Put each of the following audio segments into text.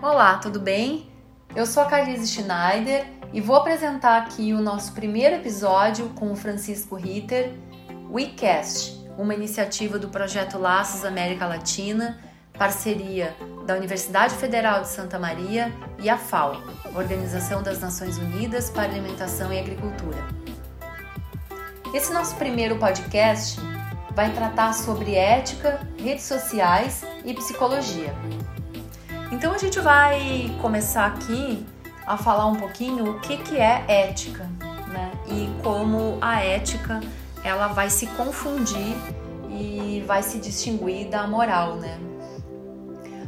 Olá, tudo bem? Eu sou a Carlise Schneider e vou apresentar aqui o nosso primeiro episódio com o Francisco Ritter, WeCast, uma iniciativa do Projeto Laços América Latina, parceria da Universidade Federal de Santa Maria e a FAO, Organização das Nações Unidas para Alimentação e Agricultura. Esse nosso primeiro podcast vai tratar sobre ética, redes sociais e psicologia. Então a gente vai começar aqui a falar um pouquinho o que é ética, né? E como a ética ela vai se confundir e vai se distinguir da moral, né?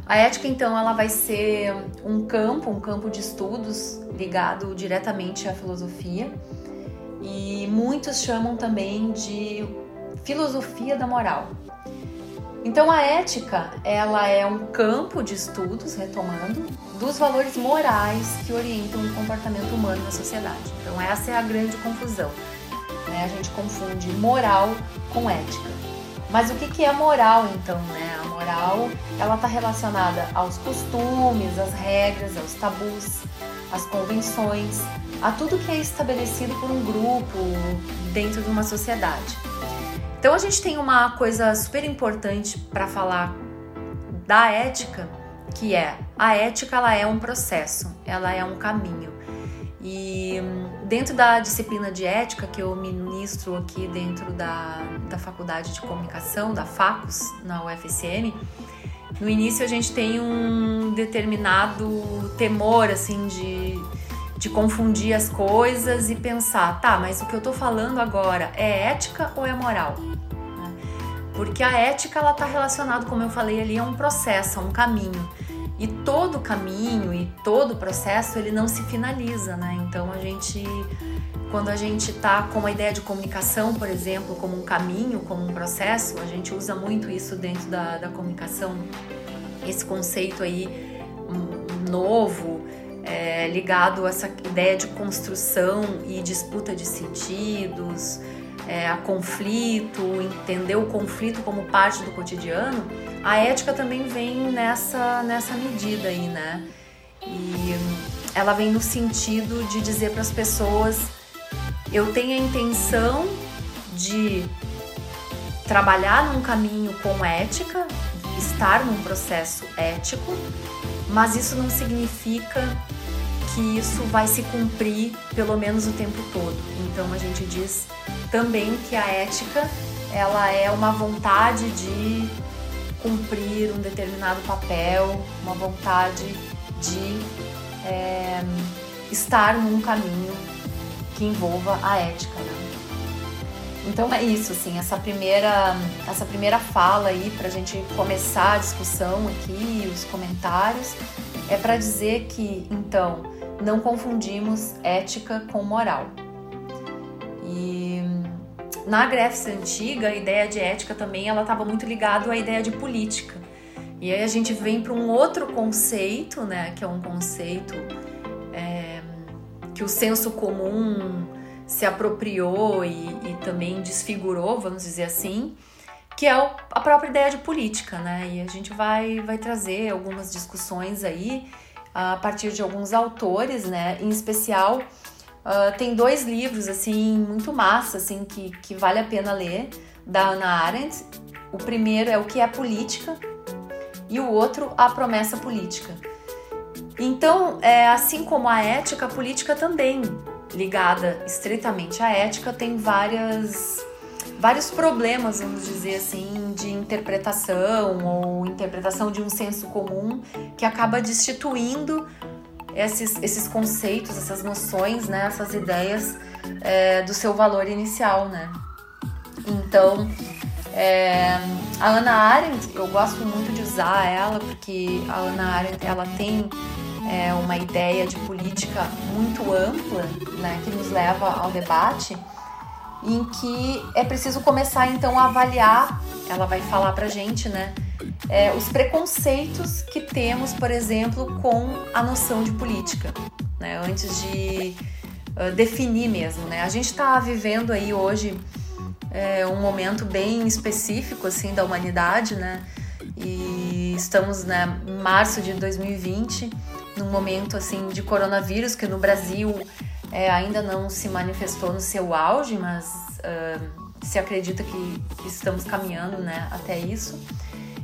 A ética, então, ela vai ser um campo de estudos ligado diretamente à filosofia, e muitos chamam também de filosofia da moral. Então a ética, ela é um campo de estudos, retomando, dos valores morais que orientam o comportamento humano na sociedade. Então essa é a grande confusão, né? A gente confunde moral com ética. Mas o que é moral então, né? A moral, ela está relacionada aos costumes, às regras, aos tabus, às convenções, a tudo que é estabelecido por um grupo dentro de uma sociedade. Então a gente tem uma coisa super importante para falar da ética, que é a ética, ela é um processo, ela é um caminho. E dentro da disciplina de ética que eu ministro aqui dentro da Faculdade de Comunicação, da Facus, na UFSM, no início a gente tem um determinado temor assim de confundir as coisas e pensar, tá, mas o que eu tô falando agora é ética ou é moral? Porque a ética, ela tá relacionada, como eu falei ali, a um processo, a um caminho. E todo caminho e todo processo, ele não se finaliza, né? Então, quando a gente tá com a ideia de comunicação, por exemplo, como um caminho, como um processo, a gente usa muito isso dentro da comunicação, esse conceito aí novo, ligado a essa ideia de construção e disputa de sentidos, a conflito, entender o conflito como parte do cotidiano, a ética também vem nessa medida aí, né? E ela vem no sentido de dizer para as pessoas, eu tenho a intenção de trabalhar num caminho com ética, estar num processo ético, mas isso não significa que isso vai se cumprir pelo menos o tempo todo. Então a gente diz também que a ética, ela é uma vontade de cumprir um determinado papel, uma vontade de estar num caminho que envolva a ética, né? Então é isso, assim, essa primeira fala aí para a gente começar a discussão aqui, os comentários, é para dizer que, então, não confundimos ética com moral. E na Grécia Antiga, a ideia de ética também, ela estava muito ligada à ideia de política. E aí a gente vem para um outro conceito, né, que é um conceito que o senso comum se apropriou e também desfigurou, vamos dizer assim, que é a própria ideia de política, né? E a gente vai trazer algumas discussões aí a partir de alguns autores, né? Em especial, tem dois livros, assim, muito massa, assim, que vale a pena ler, da Hannah Arendt. O primeiro é O que é Política e o outro, A Promessa Política. Então, assim como a ética, a política também, ligada estritamente à ética, tem vários problemas, vamos dizer assim, de interpretação ou interpretação de um senso comum que acaba destituindo esses conceitos, essas noções, né, essas ideias do seu valor inicial, né? Então, a Hannah Arendt, eu gosto muito de usar ela porque a Hannah Arendt, ela tem uma ideia de política muito ampla, né, que nos leva ao debate, em que é preciso começar então a avaliar, ela vai falar pra gente, né, os preconceitos que temos, por exemplo, com a noção de política, né, antes de definir mesmo, né. A gente está vivendo aí hoje um momento bem específico, assim, da humanidade, né, E estamos em março de 2020, num momento assim, de coronavírus, que no Brasil ainda não se manifestou no seu auge, mas se acredita que estamos caminhando, né, até isso.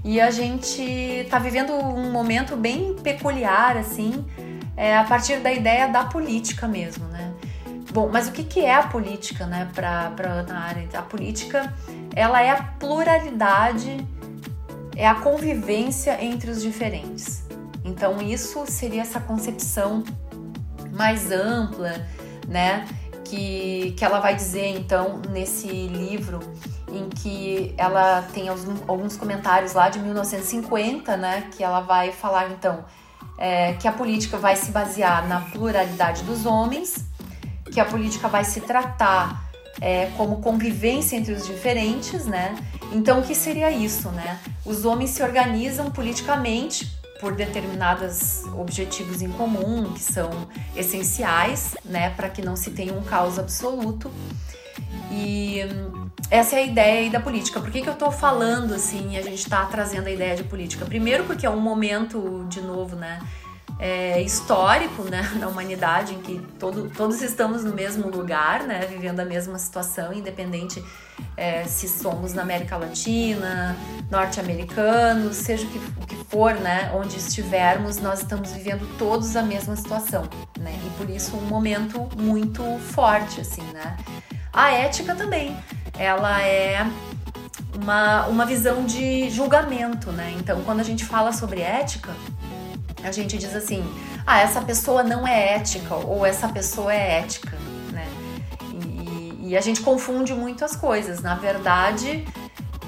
E a gente está vivendo um momento bem peculiar, assim, a partir da ideia da política mesmo, né? Bom, mas o que é a política, né, para Hannah Arendt? A política, ela é a pluralidade, é a convivência entre os diferentes. Então, isso seria essa concepção mais ampla, né, que ela vai dizer, então, nesse livro, em que ela tem alguns comentários lá de 1950, né, que ela vai falar, então, que a política vai se basear na pluralidade dos homens, que a política vai se tratar como convivência entre os diferentes, né? Então, o que seria isso, né? Os homens se organizam politicamente por determinados objetivos em comum, que são essenciais, né, para que não se tenha um caos absoluto. E essa é a ideia aí da política. Por que eu tô falando assim, a gente tá trazendo a ideia de política? Primeiro porque é um momento, de novo, né, histórico, né, na humanidade, em que todos estamos no mesmo lugar, né, vivendo a mesma situação, independente se somos na América Latina, norte-americanos, seja o que for, né, onde estivermos, nós estamos vivendo todos a mesma situação, né, e por isso um momento muito forte, assim, né. A ética também, ela é uma visão de julgamento, né? Então, quando a gente fala sobre ética, a gente diz assim, essa pessoa não é ética, ou essa pessoa é ética, né? E a gente confunde muito as coisas. Na verdade,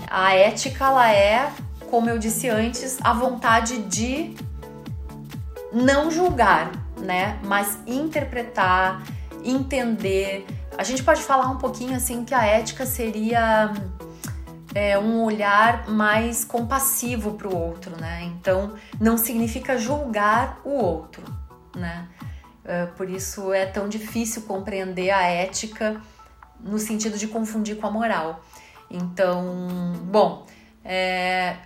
a ética, ela é, como eu disse antes, a vontade de não julgar, né? Mas interpretar, entender. A gente pode falar um pouquinho assim que a ética seria um olhar mais compassivo para o outro, né? Então, não significa julgar o outro, né? Por isso é tão difícil compreender a ética no sentido de confundir com a moral. Então, bom,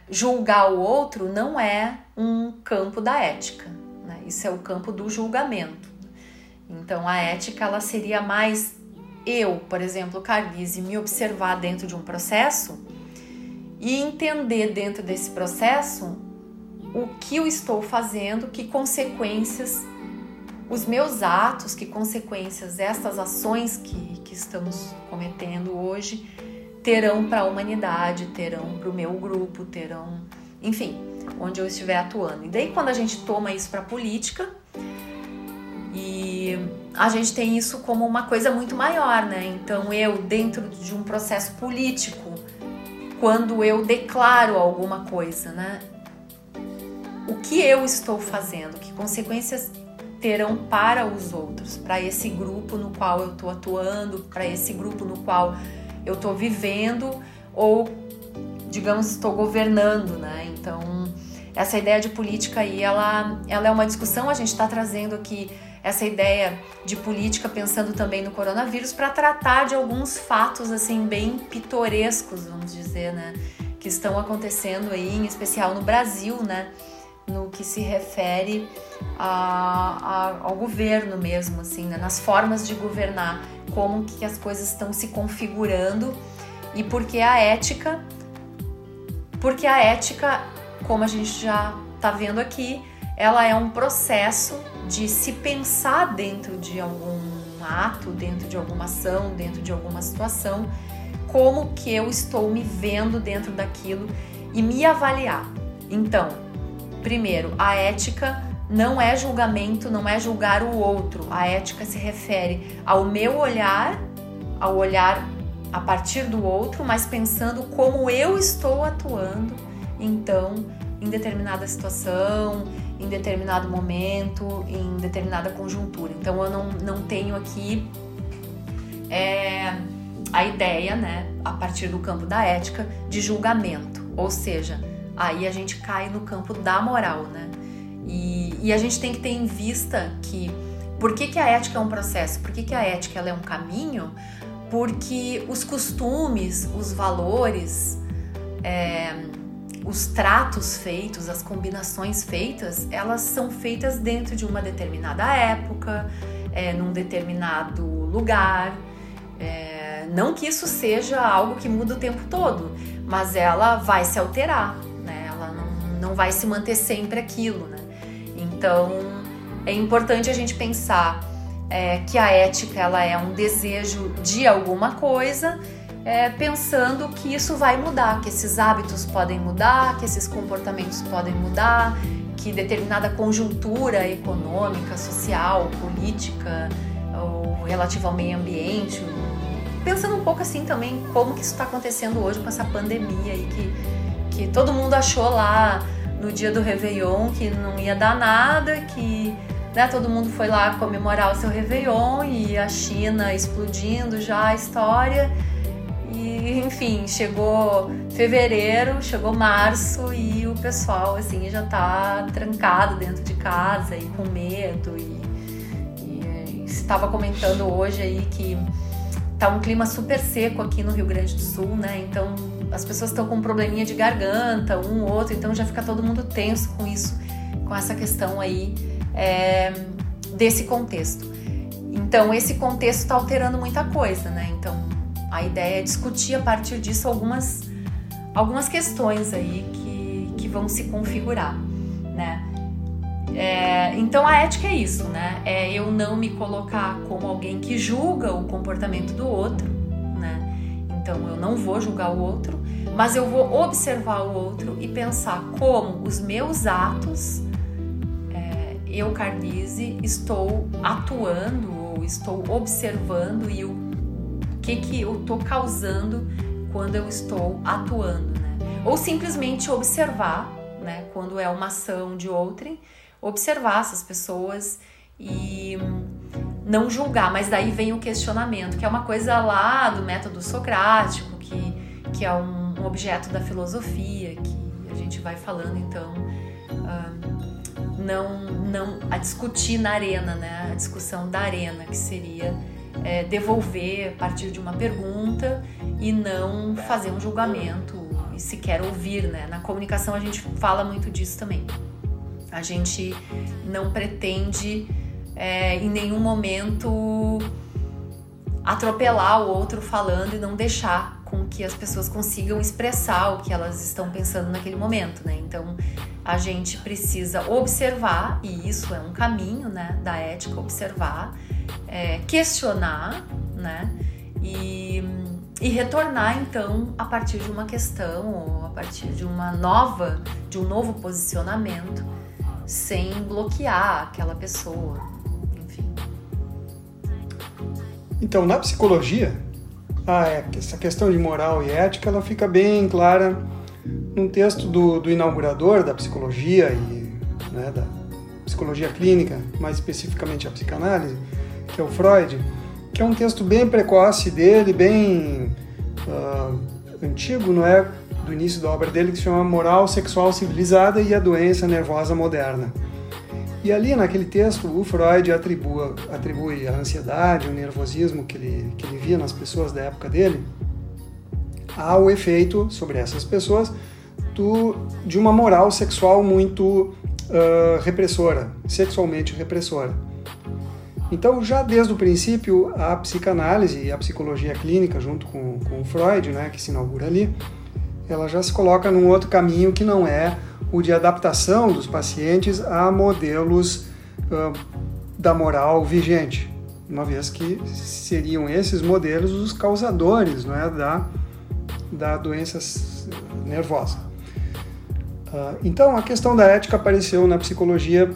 julgar o outro não é um campo da ética, né? Isso é o campo do julgamento. Então, a ética, ela seria mais... Eu, por exemplo, Carlise, me observar dentro de um processo e entender dentro desse processo o que eu estou fazendo, que consequências os meus atos, que consequências estas ações que estamos cometendo hoje terão para a humanidade, terão para o meu grupo, terão, enfim, onde eu estiver atuando. E daí quando a gente toma isso para a política, e a gente tem isso como uma coisa muito maior, né? Então, eu, dentro de um processo político, quando eu declaro alguma coisa, né? O que eu estou fazendo? Que consequências terão para os outros? Para esse grupo no qual eu estou atuando, para esse grupo no qual eu estou vivendo ou, digamos, estou governando, né? Então, essa ideia de política aí, ela é uma discussão, a gente está trazendo aqui essa ideia de política pensando também no coronavírus para tratar de alguns fatos assim bem pitorescos, vamos dizer, né, que estão acontecendo aí, em especial no Brasil, né, no que se refere ao governo mesmo, assim, né, nas formas de governar, como que as coisas estão se configurando e porque a ética, como a gente já está vendo aqui, ela é um processo de se pensar dentro de algum ato, dentro de alguma ação, dentro de alguma situação, como que eu estou me vendo dentro daquilo e me avaliar. Então, primeiro, a ética não é julgamento, não é julgar o outro. A ética se refere ao meu olhar, ao olhar a partir do outro, mas pensando como eu estou atuando, então, em determinada situação, em determinado momento, em determinada conjuntura. Então, eu não tenho aqui a ideia, né, a partir do campo da ética, de julgamento. Ou seja, aí a gente cai no campo da moral, né? E a gente tem que ter em vista que por que a ética é um processo? Por que a ética ela é um caminho? Porque os costumes, os valores... os tratos feitos, as combinações feitas, elas são feitas dentro de uma determinada época, num determinado lugar. Não que isso seja algo que muda o tempo todo, mas ela vai se alterar, né? Ela não vai se manter sempre aquilo, né? Então, é importante a gente pensar que a ética ela é um desejo de alguma coisa, pensando que isso vai mudar, que esses hábitos podem mudar, que esses comportamentos podem mudar, que determinada conjuntura econômica, social, política, ou relativa ao meio ambiente, pensando um pouco assim também como que isso está acontecendo hoje com essa pandemia aí que todo mundo achou lá no dia do Réveillon que não ia dar nada, que né, todo mundo foi lá comemorar o seu Réveillon e a China explodindo já a história. E, enfim, chegou fevereiro, chegou março e o pessoal assim, já está trancado dentro de casa e com medo. E se estava comentando hoje aí que está um clima super seco aqui no Rio Grande do Sul, né? Então as pessoas estão com um probleminha de garganta, um ou outro, então já fica todo mundo tenso com isso, com essa questão aí desse contexto. Então esse contexto está alterando muita coisa, né? Então a ideia é discutir a partir disso algumas questões aí que vão se configurar, né? Então a ética é isso, né? É eu não me colocar como alguém que julga o comportamento do outro, né? Então eu não vou julgar o outro, mas eu vou observar o outro e pensar como os meus atos, eu, Carlise, estou atuando ou estou observando e o que eu estou causando quando eu estou atuando, né? Ou simplesmente observar, né? Quando é uma ação de outrem, observar essas pessoas e não julgar. Mas daí vem o questionamento, que é uma coisa lá do método socrático, que é um objeto da filosofia, que a gente vai falando, então, não a discutir na arena, né? A discussão da arena, que seria... devolver a partir de uma pergunta e não fazer um julgamento e sequer ouvir, né? Na comunicação a gente fala muito disso também. A gente não pretende em nenhum momento atropelar o outro falando e não deixar com que as pessoas consigam expressar o que elas estão pensando naquele momento, né? Então a gente precisa observar, e isso é um caminho, né, da ética, observar, questionar, né, e retornar então a partir de uma questão ou a partir de um novo posicionamento, sem bloquear aquela pessoa, enfim. Então, na psicologia, essa questão de moral e ética, ela fica bem clara num texto do inaugurador da psicologia e, né, da psicologia clínica, mais especificamente a psicanálise, que é o Freud, que é um texto bem precoce dele, bem antigo, não é? Do início da obra dele, que se chama Moral Sexual Civilizada e a Doença Nervosa Moderna. E ali, naquele texto, o Freud atribui a ansiedade, o nervosismo que ele via nas pessoas da época dele ao efeito sobre essas pessoas de uma moral sexual muito repressora, sexualmente repressora. Então, já desde o princípio, a psicanálise e a psicologia clínica, junto com o Freud, né, que se inaugura ali, ela já se coloca num outro caminho que não é o de adaptação dos pacientes a modelos da moral vigente, uma vez que seriam esses modelos os causadores, não é, da doença nervosa. Então, a questão da ética apareceu na psicologia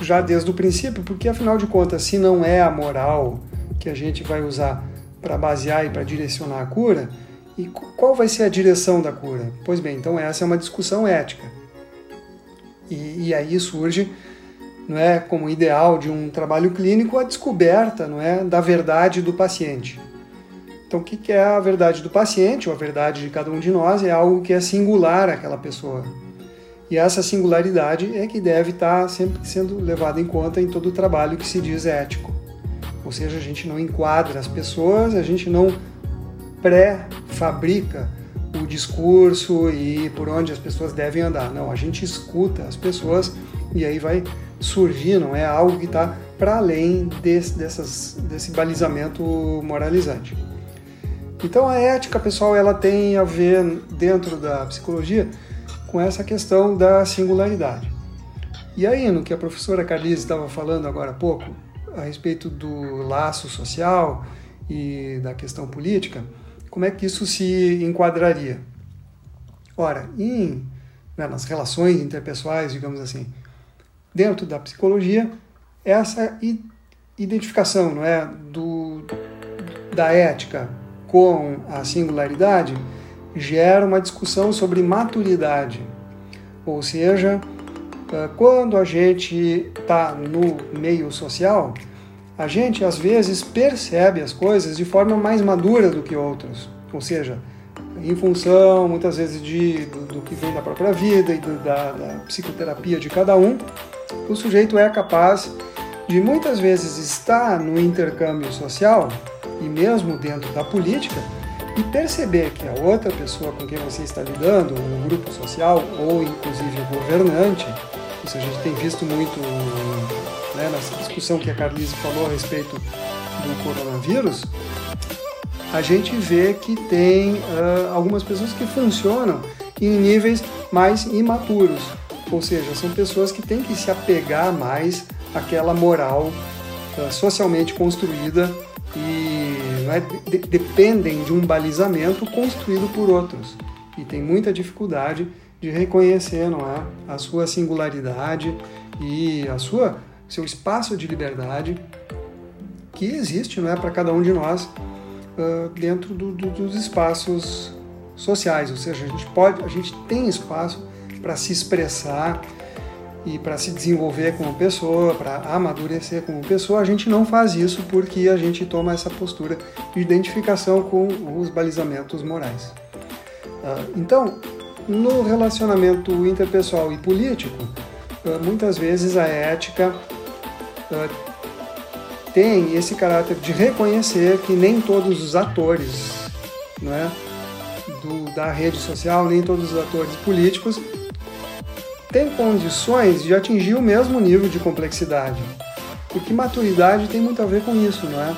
já desde o princípio, porque afinal de contas, se não é a moral que a gente vai usar para basear e para direcionar a cura, e qual vai ser a direção da cura? Pois bem, então essa é uma discussão ética. E aí surge, não é, como ideal de um trabalho clínico, a descoberta, não é, da verdade do paciente. Então, o que é a verdade do paciente, ou a verdade de cada um de nós, é algo que é singular àquela pessoa. E essa singularidade é que deve estar sempre sendo levada em conta em todo o trabalho que se diz ético. Ou seja, a gente não enquadra as pessoas, a gente não pré-fabrica o discurso e por onde as pessoas devem andar. Não, a gente escuta as pessoas e aí vai surgir, não é algo que está para além desse balizamento moralizante. Então a ética, pessoal, ela tem a ver dentro da psicologia com essa questão da singularidade. E aí, no que a professora Carlise estava falando agora há pouco, a respeito do laço social e da questão política, como é que isso se enquadraria? Ora, nas relações interpessoais, digamos assim, dentro da psicologia, essa identificação, não é, da ética com a singularidade gera uma discussão sobre maturidade, ou seja, quando a gente está no meio social, a gente às vezes percebe as coisas de forma mais madura do que outros, ou seja, em função muitas vezes do que vem da própria vida e da psicoterapia de cada um, o sujeito é capaz de muitas vezes estar no intercâmbio social e mesmo dentro da política e perceber que a outra pessoa com quem você está lidando, um grupo social ou inclusive o governante, isso a gente tem visto muito, né, nessa discussão que a Carlise falou a respeito do coronavírus, a gente vê que tem algumas pessoas que funcionam em níveis mais imaturos, ou seja, são pessoas que têm que se apegar mais àquela moral socialmente construída e dependem de um balizamento construído por outros e tem muita dificuldade de reconhecer, não é, a sua singularidade e a seu espaço de liberdade que existe, não é, para cada um de nós dentro dos espaços sociais, ou seja, a gente tem espaço para se expressar e para se desenvolver como pessoa, para amadurecer como pessoa. A gente não faz isso porque a gente toma essa postura de identificação com os balizamentos morais. Então, no relacionamento interpessoal e político, muitas vezes a ética tem esse caráter de reconhecer que nem todos os atores, não é, da rede social, nem todos os atores políticos têm condições de atingir o mesmo nível de complexidade. Porque maturidade tem muito a ver com isso, não é?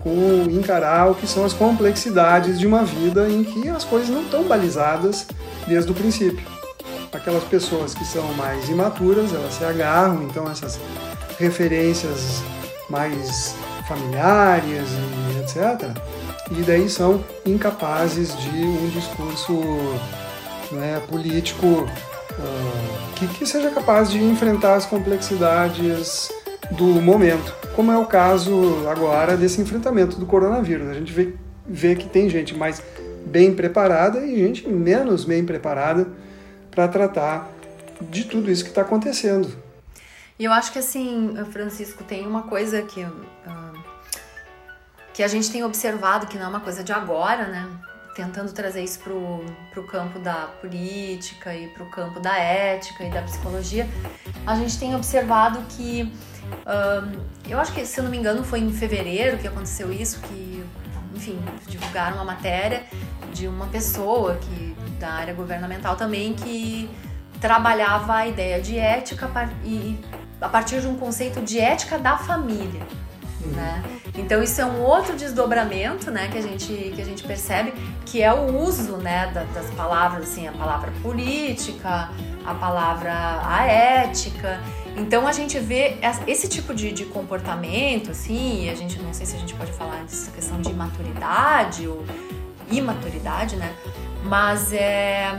Com encarar o que são as complexidades de uma vida em que as coisas não estão balizadas desde o princípio. Aquelas pessoas que são mais imaturas, elas se agarram, então, essas referências mais familiares e etc. E daí são incapazes de um discurso, né, político que seja capaz de enfrentar as complexidades do momento, como é o caso agora desse enfrentamento do coronavírus. A gente vê que tem gente mais bem preparada e gente menos bem preparada para tratar de tudo isso que está acontecendo. E eu acho que, assim, Francisco, tem uma coisa que a gente tem observado, que não é uma coisa de agora, né? Tentando trazer isso pro campo da política e pro campo da ética e da psicologia, a gente tem observado que, eu acho que, se eu não me engano, foi em fevereiro que aconteceu isso, que, enfim, divulgaram uma matéria de uma pessoa da área governamental também, que trabalhava a ideia de ética a partir de um conceito de ética da família, né? Então isso é um outro desdobramento, né, que a gente percebe, que é o uso, né, das palavras, assim, a palavra política, a palavra a ética. Então a gente vê esse tipo de comportamento, assim, e a gente, não sei se a gente pode falar dessa questão de maturidade ou imaturidade, né, mas é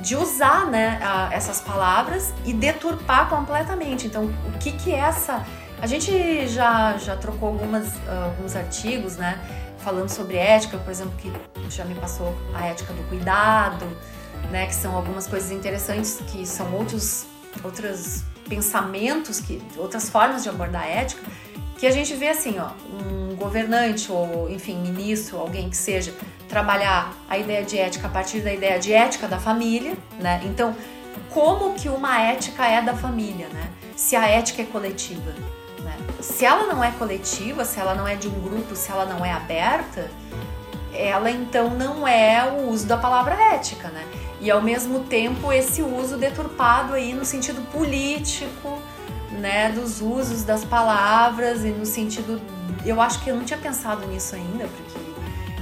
de usar, né, essas palavras e deturpar completamente. Então o que é essa... A gente já trocou alguns artigos, né, falando sobre ética, por exemplo, que já me passou a ética do cuidado, né, que são algumas coisas interessantes, que são outros pensamentos, outras formas de abordar a ética, que a gente vê, assim, ó, um governante ou, enfim, ministro, alguém que seja, trabalhar a ideia de ética a partir da ideia de ética da família, né? Então, como que uma ética é da família, né? Se a ética é coletiva, né? Se ela não é coletiva, se ela não é de um grupo, se ela não é aberta, ela então não é o uso da palavra ética, né? E ao mesmo tempo esse uso deturpado aí no sentido político, né, dos usos das palavras e no sentido... Eu acho que eu não tinha pensado nisso ainda, porque...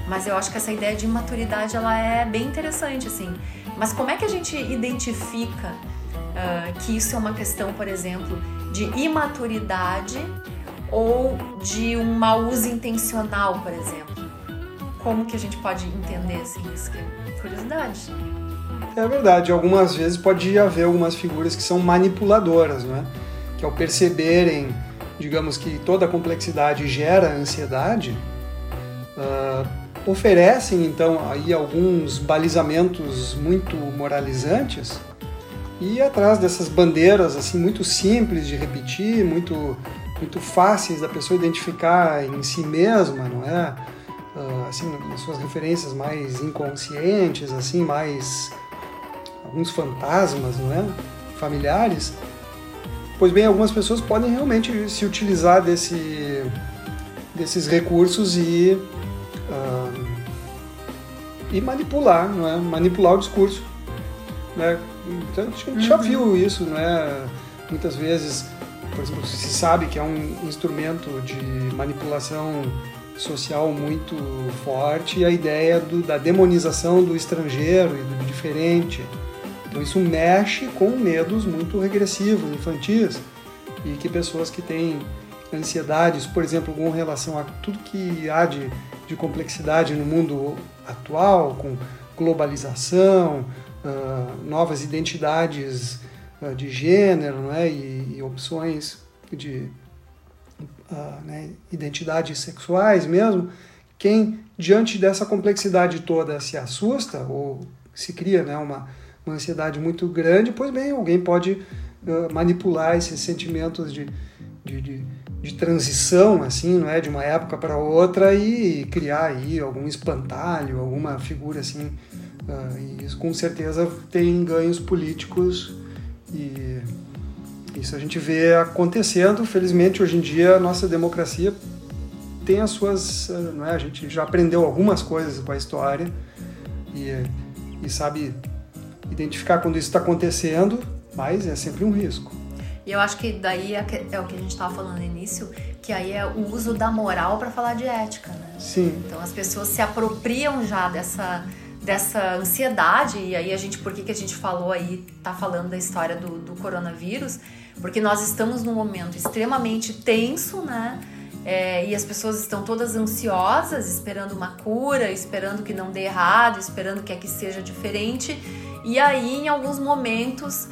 mas eu acho que essa ideia de imaturidade, ela é bem interessante, assim. Mas como é que a gente identifica que isso é uma questão, por exemplo, de imaturidade ou de um mau uso intencional, por exemplo? Como que a gente pode entender, assim, isso? Que é curiosidade. É verdade. Algumas vezes pode haver algumas figuras que são manipuladoras, né? Que ao perceberem, digamos, que toda a complexidade gera ansiedade... oferecem então aí alguns balizamentos muito moralizantes e atrás dessas bandeiras assim muito simples de repetir, muito fáceis da pessoa identificar em si mesma, não é? Assim, nas suas referências mais inconscientes, assim, mais alguns fantasmas, não é? Familiares. Pois bem, algumas pessoas podem realmente se utilizar desses recursos e manipular, não é? Manipular o discurso, né? Então, a gente já viu isso, né? Muitas vezes, por exemplo, se sabe que é um instrumento de manipulação social muito forte, a ideia da demonização do estrangeiro e do diferente. Então isso mexe com medos muito regressivos, infantis, e que pessoas que têm ansiedades, por exemplo, com relação a tudo que há de complexidade no mundo atual, com globalização, novas identidades de gênero, né, e opções de né, identidades sexuais mesmo, quem diante dessa complexidade toda se assusta ou se cria, né, uma ansiedade muito grande, pois bem, alguém pode manipular esses sentimentos de transição, assim, não é? De uma época para outra e criar aí algum espantalho, alguma figura assim. E isso com certeza tem ganhos políticos e isso a gente vê acontecendo. Felizmente hoje em dia a nossa democracia tem as suas... não é? A gente já aprendeu algumas coisas com a história e sabe identificar quando isso está acontecendo, mas é sempre um risco. E eu acho que daí é o que a gente estava falando no início, que aí é o uso da moral para falar de ética, né? Sim. Então as pessoas se apropriam já dessa ansiedade, e aí a gente, por que a gente falou aí, tá falando da história do coronavírus? Porque nós estamos num momento extremamente tenso, né? E as pessoas estão todas ansiosas, esperando uma cura, esperando que não dê errado, esperando que aqui seja diferente, e aí em alguns momentos...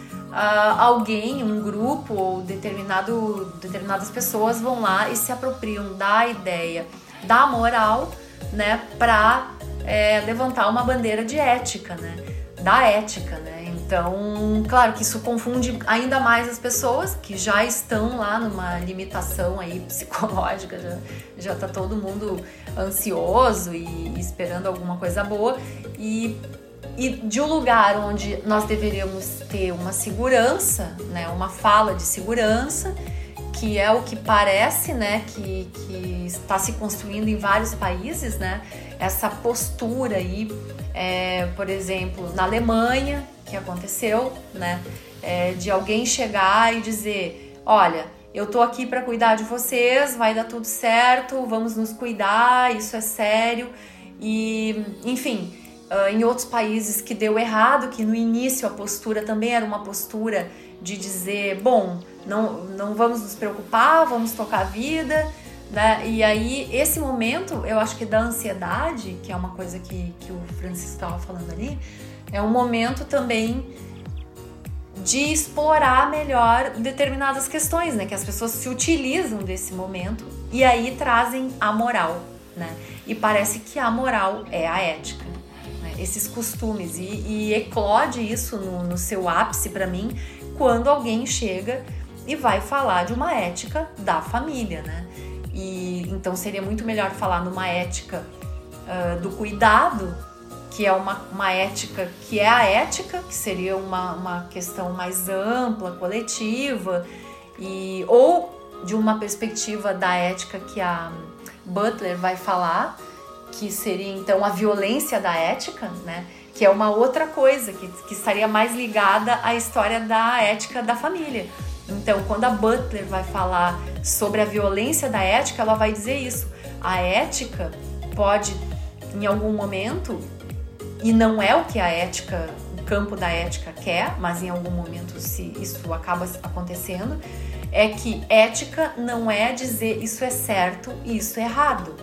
alguém, um grupo ou determinadas pessoas vão lá e se apropriam da ideia, da moral, né, para levantar uma bandeira de ética, né, da ética, né. Então, claro que isso confunde ainda mais as pessoas que já estão lá numa limitação aí psicológica, já tá todo mundo ansioso e esperando alguma coisa boa e de um lugar onde nós deveríamos ter uma segurança, né, uma fala de segurança, que é o que parece, né, que está se construindo em vários países, né, essa postura aí, por exemplo, na Alemanha, que aconteceu, né, de alguém chegar e dizer, olha, eu tô aqui para cuidar de vocês, vai dar tudo certo, vamos nos cuidar, isso é sério, e enfim... em outros países que deu errado, que no início a postura também era uma postura de dizer, bom, não vamos nos preocupar, vamos tocar a vida, né? E aí esse momento, eu acho que da ansiedade, que é uma coisa que o Francisco estava falando ali, é um momento também de explorar melhor determinadas questões, né? Que as pessoas se utilizam desse momento e aí trazem a moral, né? E parece que a moral é a ética, esses costumes, e eclode isso no seu ápice para mim quando alguém chega e vai falar de uma ética da família, né? E então seria muito melhor falar numa ética do cuidado, que é uma ética que é a ética, que seria uma questão mais ampla, coletiva, ou de uma perspectiva da ética que a Butler vai falar, que seria então a violência da ética, né? Que é uma outra coisa que estaria mais ligada à história da ética da família. Então, quando a Butler vai falar sobre a violência da ética, ela vai dizer isso. A ética pode, em algum momento, e não é o que a ética, o campo da ética quer, mas em algum momento se isso acaba acontecendo, é que ética não é dizer isso é certo e isso é errado.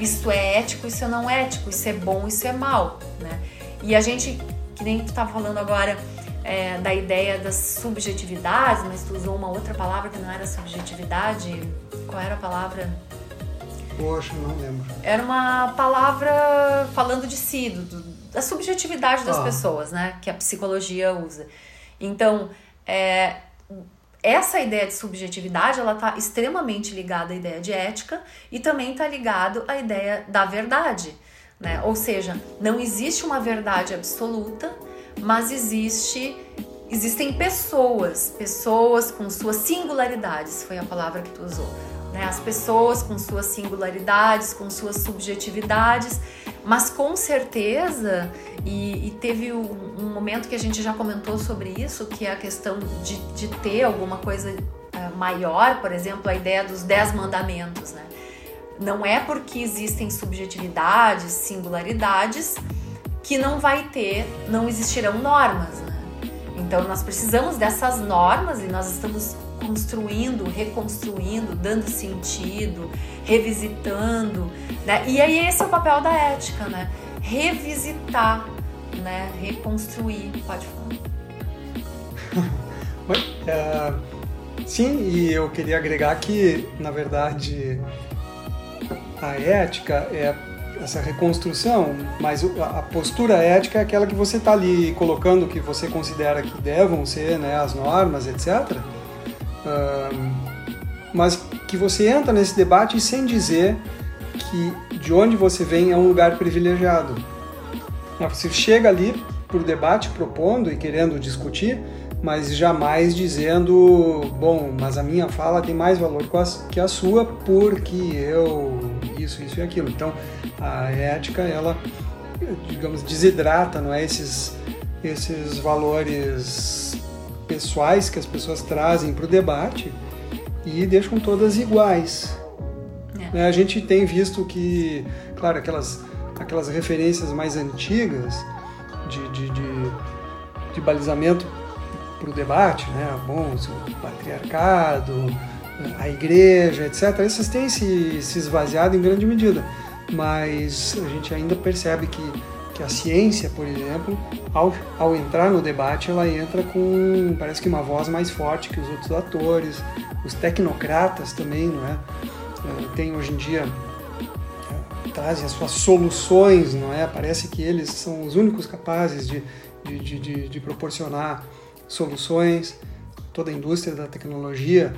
Isso é ético, isso é não ético, isso é bom, isso é mal, né? E a gente, que nem tu tá falando agora, da ideia das subjetividades, mas tu usou uma outra palavra que não era subjetividade. Qual era a palavra? Poxa, não lembro. Era uma palavra falando de si, da subjetividade das pessoas, né? Que a psicologia usa. Então, essa ideia de subjetividade, ela tá extremamente ligada à ideia de ética e também tá ligado à ideia da verdade. Né? Ou seja, não existe uma verdade absoluta, mas existem pessoas com suas singularidades, foi a palavra que tu usou, né? As pessoas com suas singularidades, com suas subjetividades, mas com certeza, e teve um momento que a gente já comentou sobre isso, que é a questão de ter alguma coisa maior, por exemplo, a ideia dos 10 mandamentos, né? Não é porque existem subjetividades, singularidades, que não existirão normas, né? Então nós precisamos dessas normas e nós estamos construindo, reconstruindo, dando sentido, revisitando, né? E aí esse é o papel da ética, né? Revisitar, né? Reconstruir, pode falar. Sim, e eu queria agregar que, na verdade, a ética é essa reconstrução, mas a postura ética é aquela que você está ali colocando que você considera que devam ser, né, as normas, etc. Mas que você entra nesse debate sem dizer que de onde você vem é um lugar privilegiado. Você chega ali para o debate propondo e querendo discutir, mas jamais dizendo, bom, mas a minha fala tem mais valor que a sua porque eu isso e aquilo. Então, a ética, ela, digamos, desidrata, não é? Esses valores pessoais que as pessoas trazem para o debate e deixam todas iguais. É. A gente tem visto que, claro, aquelas referências mais antigas de balizamento para o debate, né? Bom, o patriarcado, a igreja, etc., essas têm se esvaziado em grande medida, mas a gente ainda percebe que a ciência, por exemplo, ao entrar no debate, ela entra com, parece que, uma voz mais forte que os outros atores, os tecnocratas também, não é? Tem hoje em dia, trazem as suas soluções, não é? Parece que eles são os únicos capazes de proporcionar soluções. Toda a indústria da tecnologia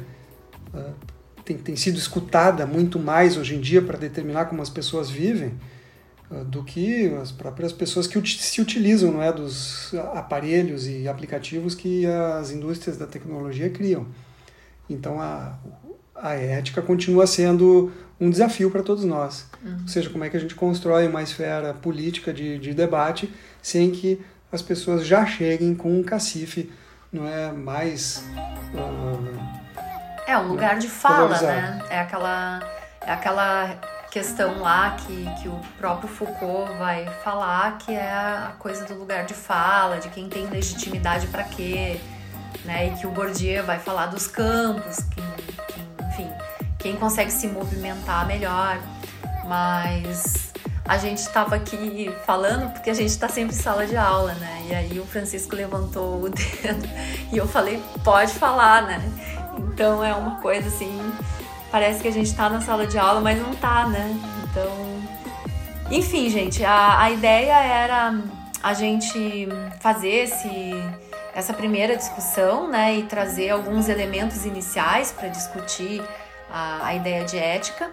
tem sido escutada muito mais hoje em dia para determinar como as pessoas vivem do que as próprias pessoas que se utilizam, não é, dos aparelhos e aplicativos que as indústrias da tecnologia criam. Então a ética continua sendo um desafio para todos nós. Ou seja, como é que a gente constrói uma esfera política de debate sem que as pessoas já cheguem com um cacife, não é, mais... um lugar de fala, né? É aquela questão lá que o próprio Foucault vai falar, que é a coisa do lugar de fala, de quem tem legitimidade para quê, né? E que o Bourdieu vai falar dos campos, quem consegue se movimentar melhor. Mas a gente estava aqui falando porque a gente está sempre em sala de aula, né? E aí o Francisco levantou o dedo e eu falei, pode falar, né? Então é uma coisa assim, parece que a gente tá na sala de aula, mas não tá, né? Então, enfim, gente, a ideia era a gente fazer essa primeira discussão, né? E trazer alguns elementos iniciais para discutir a ideia de ética.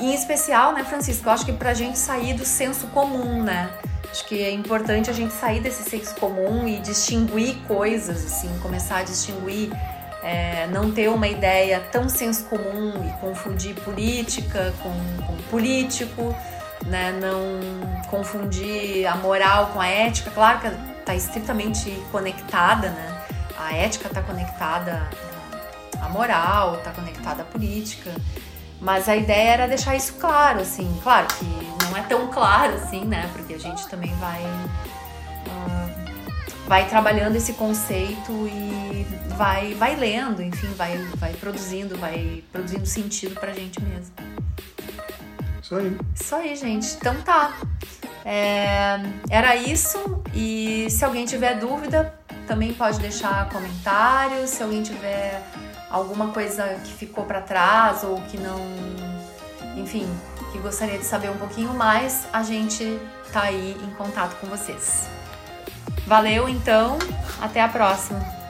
E, em especial, né, Francisco, eu acho que pra gente sair do senso comum, né? Acho que é importante a gente sair desse senso comum e distinguir coisas, assim, começar a distinguir. Não ter uma ideia tão senso comum e confundir política com político, né, não confundir a moral com a ética. Claro que está estritamente conectada, né? A ética está conectada à moral, está conectada à política, mas a ideia era deixar isso claro, assim. Claro que não é tão claro assim, né? Porque a gente também vai trabalhando esse conceito e vai lendo, enfim, vai produzindo sentido pra gente mesmo. Isso aí, gente. Então tá. Era isso. E se alguém tiver dúvida, também pode deixar comentários. Se alguém tiver alguma coisa que ficou pra trás ou que não... Enfim, que gostaria de saber um pouquinho mais, a gente tá aí em contato com vocês. Valeu, então. Até a próxima.